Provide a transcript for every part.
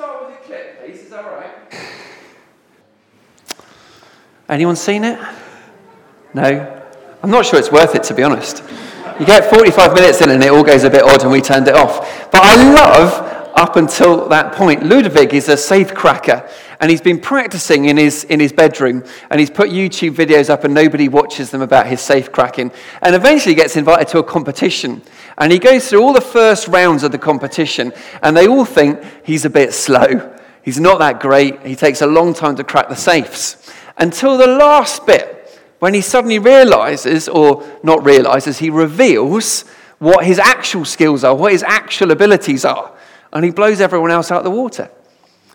start with a clip, please? Is that all right? Anyone seen it? No? I'm not sure it's worth it, to be honest. You get 45 minutes in and it all goes a bit odd and we turned it off. But I love, up until that point, Ludovic is a safe cracker. And he's been practicing in his bedroom, and he's put YouTube videos up, and nobody watches them about his safe cracking. And eventually gets invited to a competition, and he goes through all the first rounds of the competition, and they all think he's a bit slow. He's not that great. He takes a long time to crack the safes, until the last bit, when he suddenly realizes, or not realizes, he reveals what his actual skills are, what his actual abilities are, and he blows everyone else out of the water.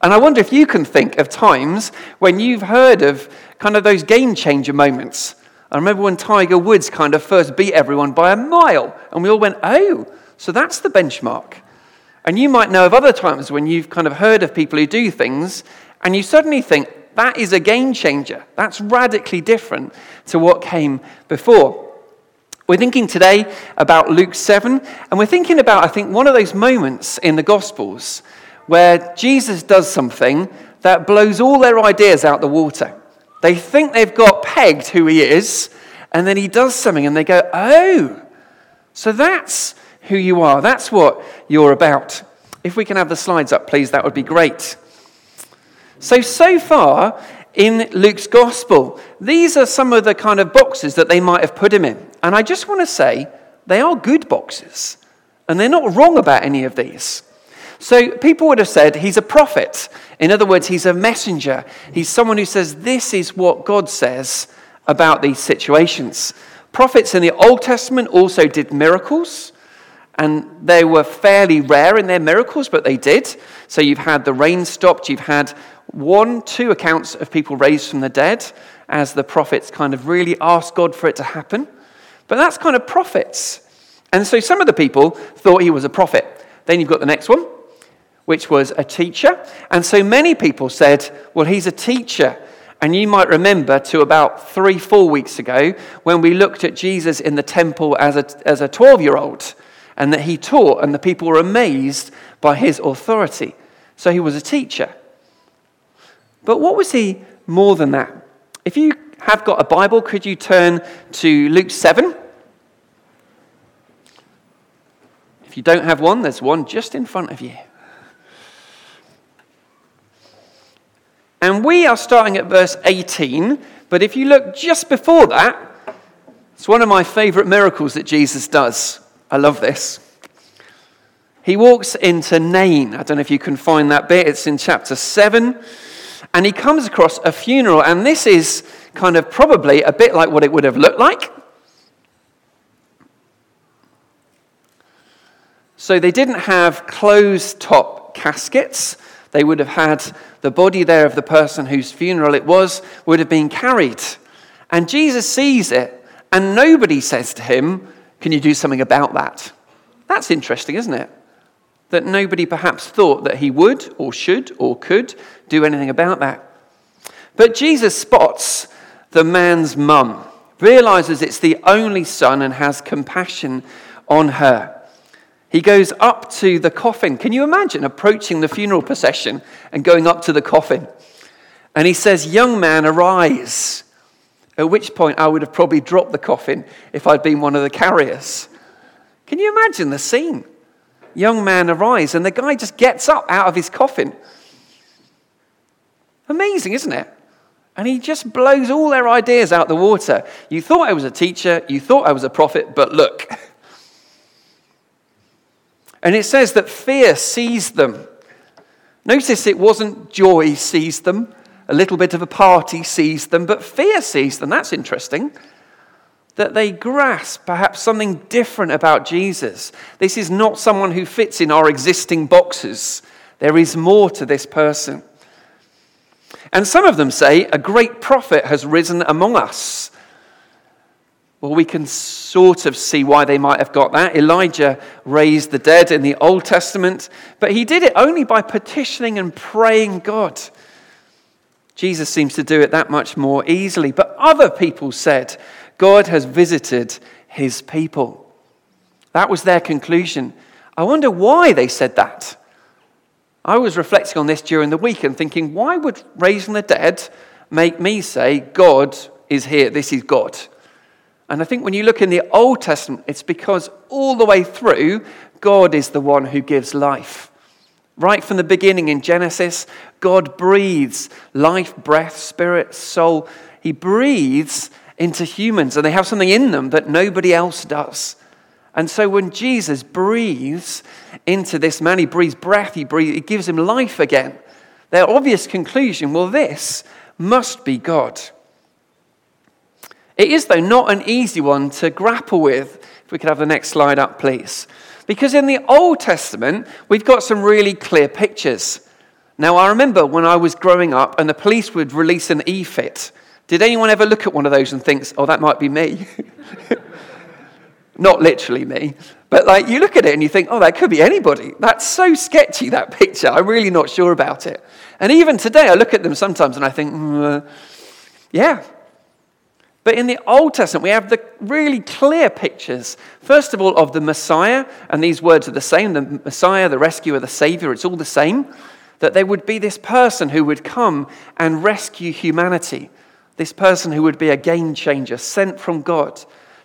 And I wonder if you can think of times when you've heard of kind of those game-changer moments. I remember when Tiger Woods kind of first beat everyone by a mile, and we all went, oh, so that's the benchmark. And you might know of other times when you've kind of heard of people who do things, and you suddenly think, that is a game-changer. That's radically different to what came before. We're thinking today about Luke 7, and we're thinking about, I think, one of those moments in the Gospels where Jesus does something that blows all their ideas out the water. They think they've got pegged who he is, and then he does something, and they go, oh, so that's who you are. That's what you're about. If we can have the slides up, please, that would be great. So far in Luke's gospel, these are some of the kind of boxes that they might have put him in. And I just want to say, they are good boxes, and they're not wrong about any of these. So people would have said, he's a prophet. In other words, he's a messenger. He's someone who says, this is what God says about these situations. Prophets in the Old Testament also did miracles, and they were fairly rare in their miracles, but they did. So you've had the rain stopped, you've had 1-2 accounts of people raised from the dead, as the prophets kind of really asked God for it to happen. But that's kind of prophets. And so some of the people thought he was a prophet. Then you've got the next one, which was a teacher. And so many people said, well, he's a teacher. And you might remember to about 3-4 weeks ago when we looked at Jesus in the temple as a 12-year-old, and that he taught and the people were amazed by his authority. So he was a teacher. But what was he more than that? If you have got a Bible, could you turn to Luke 7? If you don't have one, there's one just in front of you. And we are starting at verse 18, but if you look just before that, it's one of my favorite miracles that Jesus does. I love this. He walks into Nain. I don't know if you can find that bit. It's in chapter 7. And he comes across a funeral, and this is kind of probably a bit like what it would have looked like. So they didn't have closed-top caskets. They would have had the body there of the person whose funeral it was would have been carried. And Jesus sees it, and nobody says to him, can you do something about that? That's interesting, isn't it? That nobody perhaps thought that he would or should or could do anything about that. But Jesus spots the man's mum, realizes it's the only son, and has compassion on her. He goes up to the coffin. Can you imagine approaching the funeral procession and going up to the coffin? And he says, young man, arise. At which point I would have probably dropped the coffin if I'd been one of the carriers. Can you imagine the scene? Young man, arise. And the guy just gets up out of his coffin. Amazing, isn't it? And he just blows all their ideas out the water. You thought I was a teacher, you thought I was a prophet, but look. And it says that fear seized them. Notice it wasn't joy seized them, a little bit of a party seized them, but fear seized them. That's interesting. That they grasp perhaps something different about Jesus. This is not someone who fits in our existing boxes. There is more to this person. And some of them say, a great prophet has risen among us. Well, we can sort of see why they might have got that. Elijah raised the dead in the Old Testament, but he did it only by petitioning and praying God. Jesus seems to do it that much more easily. But other people said, God has visited his people. That was their conclusion. I wonder why they said that. I was reflecting on this during the week and thinking, why would raising the dead make me say God is here, this is God? And I think when you look in the Old Testament, it's because all the way through, God is the one who gives life. Right from the beginning in Genesis, God breathes life, breath, spirit, soul. He breathes into humans, and they have something in them that nobody else does. And so when Jesus breathes into this man, he breathes breath, he gives him life again. Their obvious conclusion, well, this must be God. It is, though, not an easy one to grapple with. If we could have the next slide up, please. Because in the Old Testament, we've got some really clear pictures. Now, I remember when I was growing up and the police would release an ephit. Did anyone ever look at one of those and think, oh, that might be me? Not literally me. But like you look at it and you think, oh, that could be anybody. That's so sketchy, that picture. I'm really not sure about it. And even today, I look at them sometimes and I think, yeah. But in the Old Testament, we have the really clear pictures, first of all, of the Messiah, and these words are the same, the Messiah, the rescuer, the Savior, it's all the same, that there would be this person who would come and rescue humanity, this person who would be a game changer, sent from God,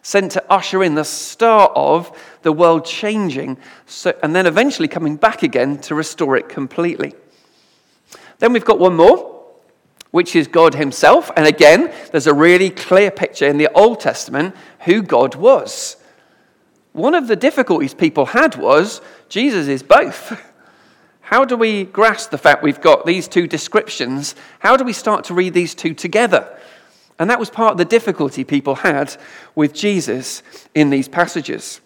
sent to usher in the start of the world changing, and then eventually coming back again to restore it completely. Then we've got one more, which is God himself. And again, there's a really clear picture in the Old Testament who God was. One of the difficulties people had was, Jesus is both. How do we grasp the fact we've got these two descriptions? How do we start to read these two together? And that was part of the difficulty people had with Jesus in these passages.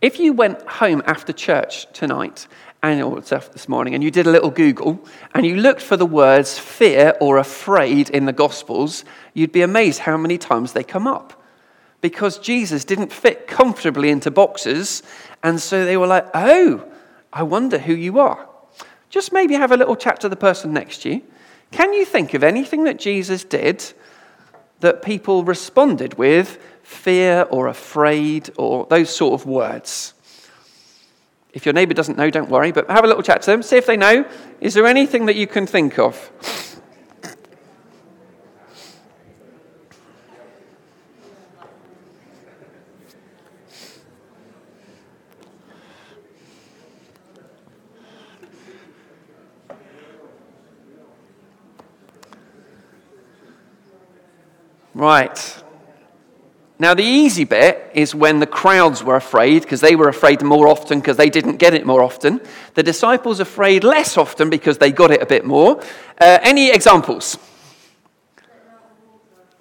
If you went home after church tonight, annual stuff this morning, and you did a little Google, and you looked for the words fear or afraid in the Gospels, you'd be amazed how many times they come up. Because Jesus didn't fit comfortably into boxes, and so they were like, oh, I wonder who you are. Just maybe have a little chat to the person next to you. Can you think of anything that Jesus did that people responded with fear or afraid or those sort of words? If your neighbour doesn't know, don't worry, but have a little chat to them. See if they know. Is there anything that you can think of? Right. Now, the easy bit is when the crowds were afraid, because they were afraid more often because they didn't get it more often. The disciples afraid less often because they got it a bit more. Any examples?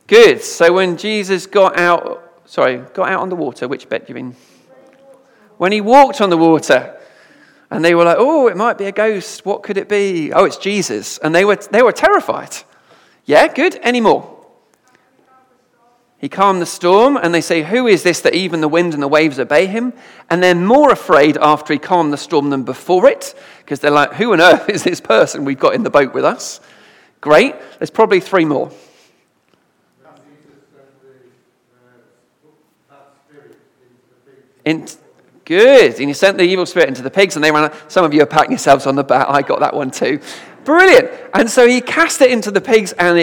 Good. So when Jesus got out on the water, which bit do you mean? When he walked on the water. And they were like, oh, it might be a ghost. What could it be? Oh, it's Jesus. And they were terrified. Yeah, good. Any more? He calmed the storm, and they say, who is this that even the wind and the waves obey him? And they're more afraid after he calmed the storm than before it, because they're like, who on earth is this person we've got in the boat with us? Great. There's probably three more. Good. And he sent the evil spirit into the pigs, and they ran out. Some of you are patting yourselves on the back. I got that one too. Brilliant. And so he cast it into the pigs, and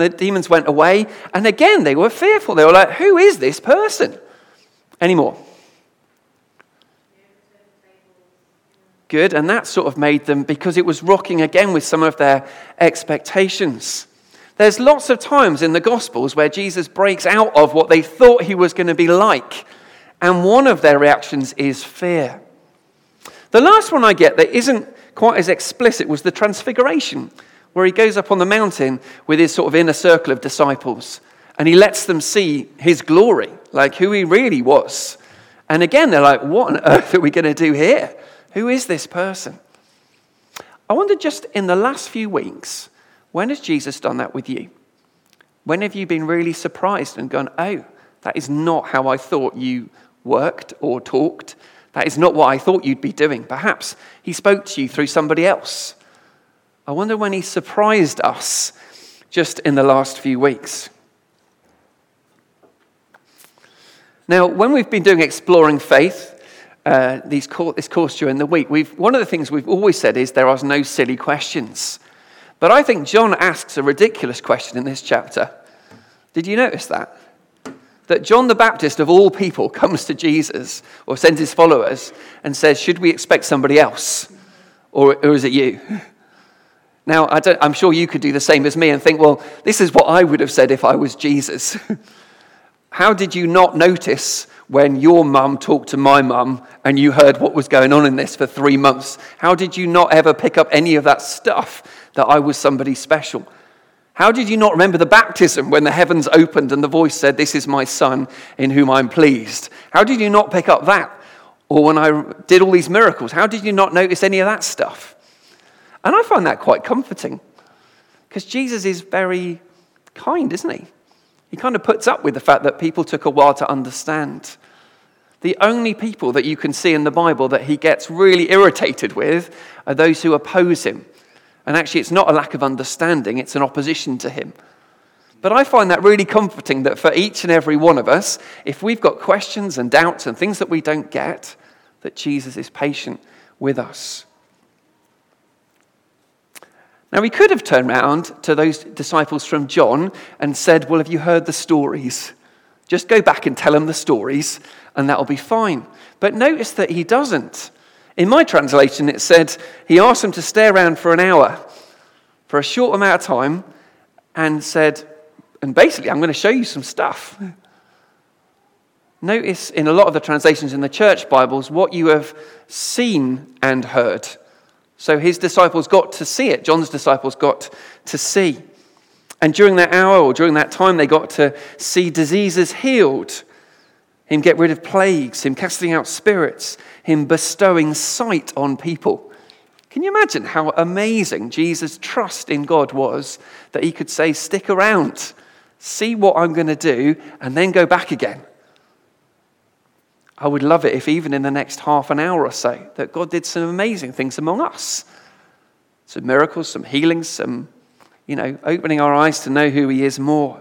the demons went away. And again, they were fearful. They were like, who is this person? Any more? Good. And that sort of made them, because it was rocking again with some of their expectations. There's lots of times in the Gospels where Jesus breaks out of what they thought he was going to be like. And one of their reactions is fear. The last one I get that isn't quite as explicit was the Transfiguration, where he goes up on the mountain with his sort of inner circle of disciples, and he lets them see his glory, like who he really was. And again, they're like, what on earth are we going to do here? Who is this person? I wonder, just in the last few weeks, when has Jesus done that with you? When have you been really surprised and gone, oh, that is not how I thought you worked or talked? That is not what I thought you'd be doing. Perhaps he spoke to you through somebody else. I wonder when he surprised us just in the last few weeks. Now, when we've been doing Exploring Faith, this course during the week, one of the things we've always said is there are no silly questions. But I think John asks a ridiculous question in this chapter. Did you notice that? That John the Baptist, of all people, comes to Jesus or sends his followers and says, should we expect somebody else? Or is it you? Now, I'm sure you could do the same as me and think, well, this is what I would have said if I was Jesus. How did you not notice when your mum talked to my mum and you heard what was going on in this for 3 months? How did you not ever pick up any of that stuff that I was somebody special? How did you not remember the baptism when the heavens opened and the voice said, this is my son in whom I'm pleased? How did you not pick up that? Or when I did all these miracles, how did you not notice any of that stuff? And I find that quite comforting because Jesus is very kind, isn't he? He kind of puts up with the fact that people took a while to understand. The only people that you can see in the Bible that he gets really irritated with are those who oppose him. And actually, it's not a lack of understanding, it's an opposition to him. But I find that really comforting that for each and every one of us, if we've got questions and doubts and things that we don't get, that Jesus is patient with us. Now, we could have turned round to those disciples from John and said, well, have you heard the stories? Just go back and tell them the stories, and that'll be fine. But notice that he doesn't. In my translation, it said, he asked them to stay around for an hour, for a short amount of time, and said, and basically, I'm going to show you some stuff. Notice in a lot of the translations in the church Bibles, what you have seen and heard. So his disciples got to see it. John's disciples got to see. And during that hour or during that time, they got to see diseases healed, him get rid of plagues, him casting out spirits, him bestowing sight on people. Can you imagine how amazing Jesus' trust in God was that he could say, stick around, see what I'm going to do, and then go back again? I would love it if even in the next half an hour or so, that God did some amazing things among us. Some miracles, some healings, some, opening our eyes to know who he is more.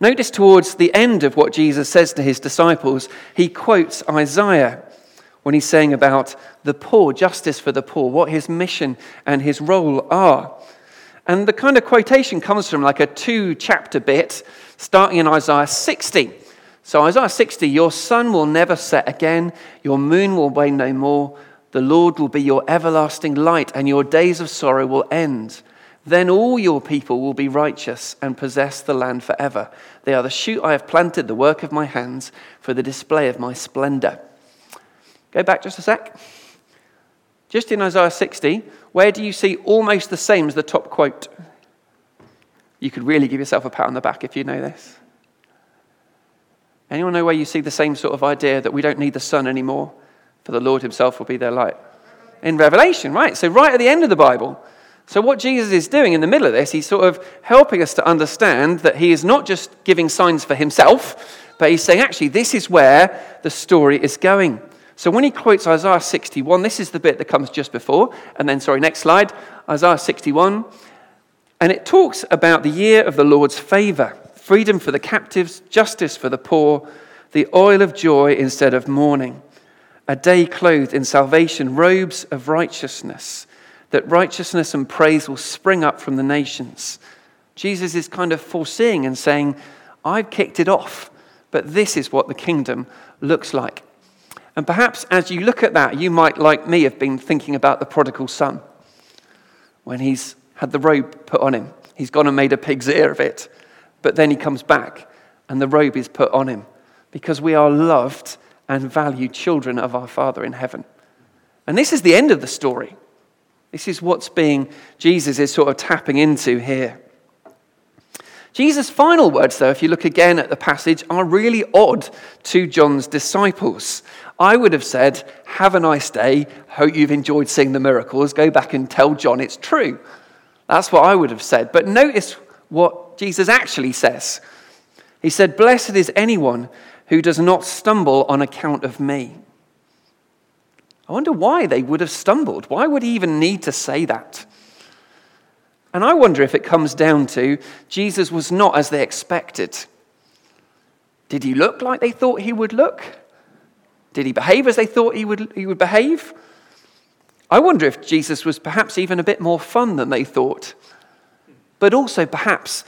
Notice towards the end of what Jesus says to his disciples, he quotes Isaiah when he's saying about the poor, justice for the poor, what his mission and his role are. And the kind of quotation comes from like a 2-chapter bit, starting in Isaiah 60. So Isaiah 60, your sun will never set again, your moon will wane no more, the Lord will be your everlasting light, and your days of sorrow will end. Then all your people will be righteous and possess the land forever. They are the shoot I have planted, the work of my hands, for the display of my splendor. Go back just a sec. Just in Isaiah 60, where do you see almost the same as the top quote? You could really give yourself a pat on the back if you know this. Anyone know where you see the same sort of idea that we don't need the sun anymore, for the Lord himself will be their light? In Revelation, right? So right at the end of the Bible. So what Jesus is doing in the middle of this, he's sort of helping us to understand that he is not just giving signs for himself, but he's saying, actually, this is where the story is going. So when he quotes Isaiah 61, this is the bit that comes just before. And then, next slide, Isaiah 61. And it talks about the year of the Lord's favor, freedom for the captives, justice for the poor, the oil of joy instead of mourning, a day clothed in salvation, robes of righteousness, that righteousness and praise will spring up from the nations. Jesus is kind of foreseeing and saying, I've kicked it off, but this is what the kingdom looks like. And perhaps as you look at that, you might, like me, have been thinking about the prodigal son. When he's had the robe put on him, he's gone and made a pig's ear of it. But then he comes back and the robe is put on him because we are loved and valued children of our Father in heaven. And this is the end of the story. This is what's being, Jesus is sort of tapping into here. Jesus' final words, though, if you look again at the passage, are really odd to John's disciples. I would have said, have a nice day, hope you've enjoyed seeing the miracles, go back and tell John it's true. That's what I would have said. But notice what Jesus actually says. He said, blessed is anyone who does not stumble on account of me. I wonder why they would have stumbled. Why would he even need to say that? And I wonder if it comes down to Jesus was not as they expected. Did he look like they thought he would look? Did he behave as they thought he would behave? I wonder if Jesus was perhaps even a bit more fun than they thought, but also perhaps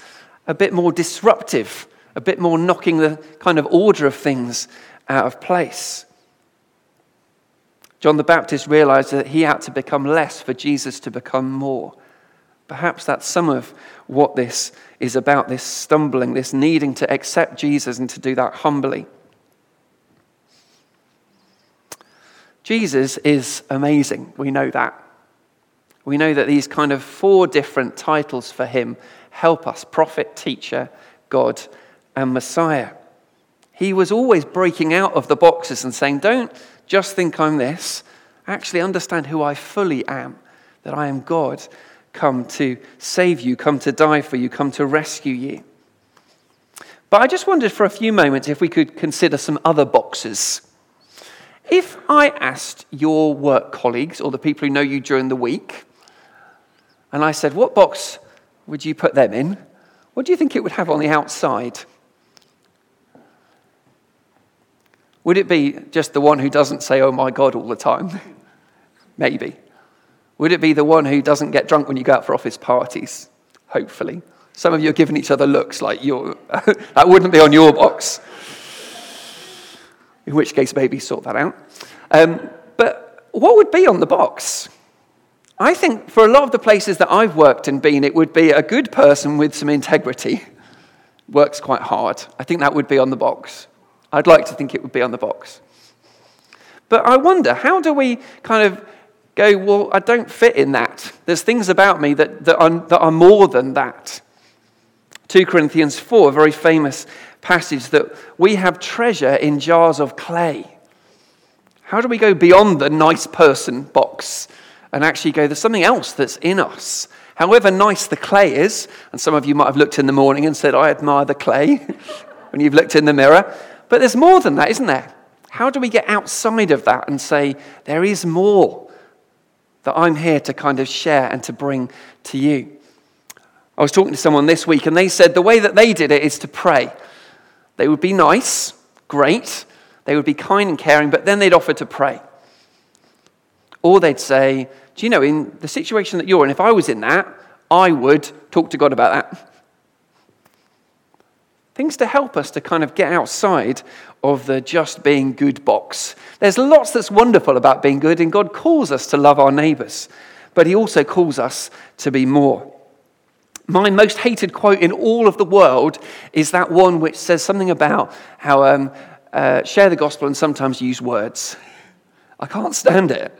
a bit more disruptive, a bit more knocking the kind of order of things out of place. John the Baptist realized that he had to become less for Jesus to become more. Perhaps that's some of what this is about, this stumbling, this needing to accept Jesus and to do that humbly. Jesus is amazing. We know that. We know that these kind of 4 different titles for him help us: prophet, teacher, God, and Messiah. He was always breaking out of the boxes and saying, don't just think I'm this. Actually understand who I fully am, that I am God, come to save you, come to die for you, come to rescue you. But I just wondered for a few moments if we could consider some other boxes. If I asked your work colleagues or the people who know you during the week, and I said, what box would you put them in? What do you think it would have on the outside? Would it be just the one who doesn't say, oh my God, all the time? Maybe. Would it be the one who doesn't get drunk when you go out for office parties? Hopefully. Some of you are giving each other looks like you're that wouldn't be on your box. In which case, maybe sort that out. But what would be on the box? I think for a lot of the places that I've worked and been, it would be a good person with some integrity. Works quite hard. I think that would be on the box. I'd like to think it would be on the box. But I wonder, how do we kind of go, well, I don't fit in that. There's things about me that are more than that. 2 Corinthians 4, a very famous passage, that we have treasure in jars of clay. How do we go beyond the nice person box and actually go, there's something else that's in us? However nice the clay is, and some of you might have looked in the morning and said, I admire the clay, when you've looked in the mirror, but there's more than that, isn't there? How do we get outside of that and say, there is more that I'm here to kind of share and to bring to you? I was talking to someone this week and they said the way that they did it is to pray. They would be nice, great, they would be kind and caring, but then they'd offer to pray. Or they'd say, do you know, in the situation that you're in, if I was in that, I would talk to God about that. Things to help us to kind of get outside of the just being good box. There's lots that's wonderful about being good, and God calls us to love our neighbours, but he also calls us to be more. My most hated quote in all of the world is that one which says something about how share the gospel and sometimes use words. I can't stand it,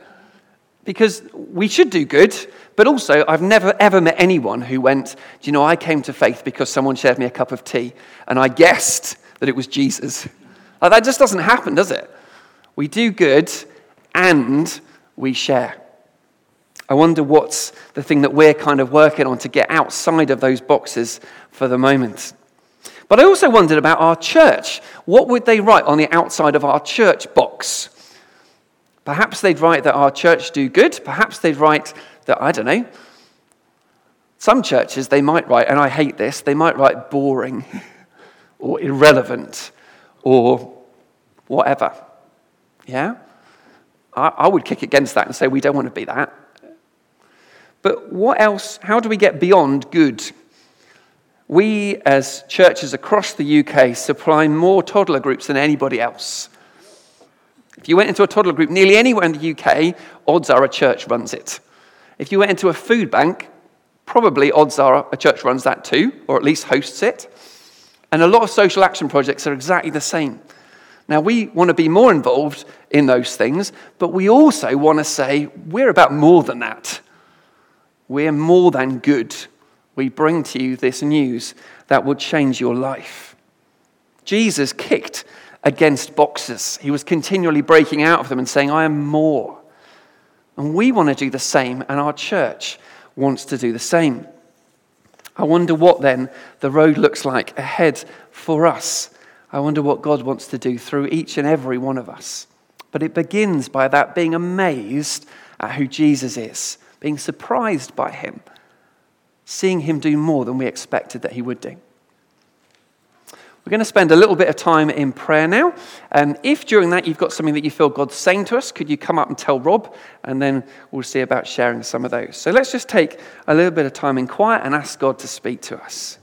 because we should do good, but also I've never ever met anyone who went, do you know, I came to faith because someone shared me a cup of tea and I guessed that it was Jesus. Like, that just doesn't happen, does it? We do good and we share. I wonder what's the thing that we're kind of working on to get outside of those boxes for the moment. But I also wondered about our church. What would they write on the outside of our church box? Perhaps they'd write that our church do good. Perhaps they'd write that, I don't know. Some churches, they might write, and I hate this, they might write boring or irrelevant or whatever. Yeah? I would kick against that and say we don't want to be that. But what else? How do we get beyond good? We, as churches across the UK, supply more toddler groups than anybody else. If you went into a toddler group nearly anywhere in the UK, odds are a church runs it. If you went into a food bank, probably odds are a church runs that too, or at least hosts it. And a lot of social action projects are exactly the same. Now, we want to be more involved in those things, but we also want to say we're about more than that. We're more than good. We bring to you this news that will change your life. Jesus kicked against boxes. He was continually breaking out of them and saying, I am more. And we want to do the same, and our church wants to do the same. I wonder what then the road looks like ahead for us. I wonder what God wants to do through each and every one of us. But it begins by that being amazed at who Jesus is, being surprised by him, seeing him do more than we expected that he would do. We're going to spend a little bit of time in prayer now. If during that you've got something that you feel God's saying to us, could you come up and tell Rob, and then we'll see about sharing some of those. So let's just take a little bit of time in quiet and ask God to speak to us.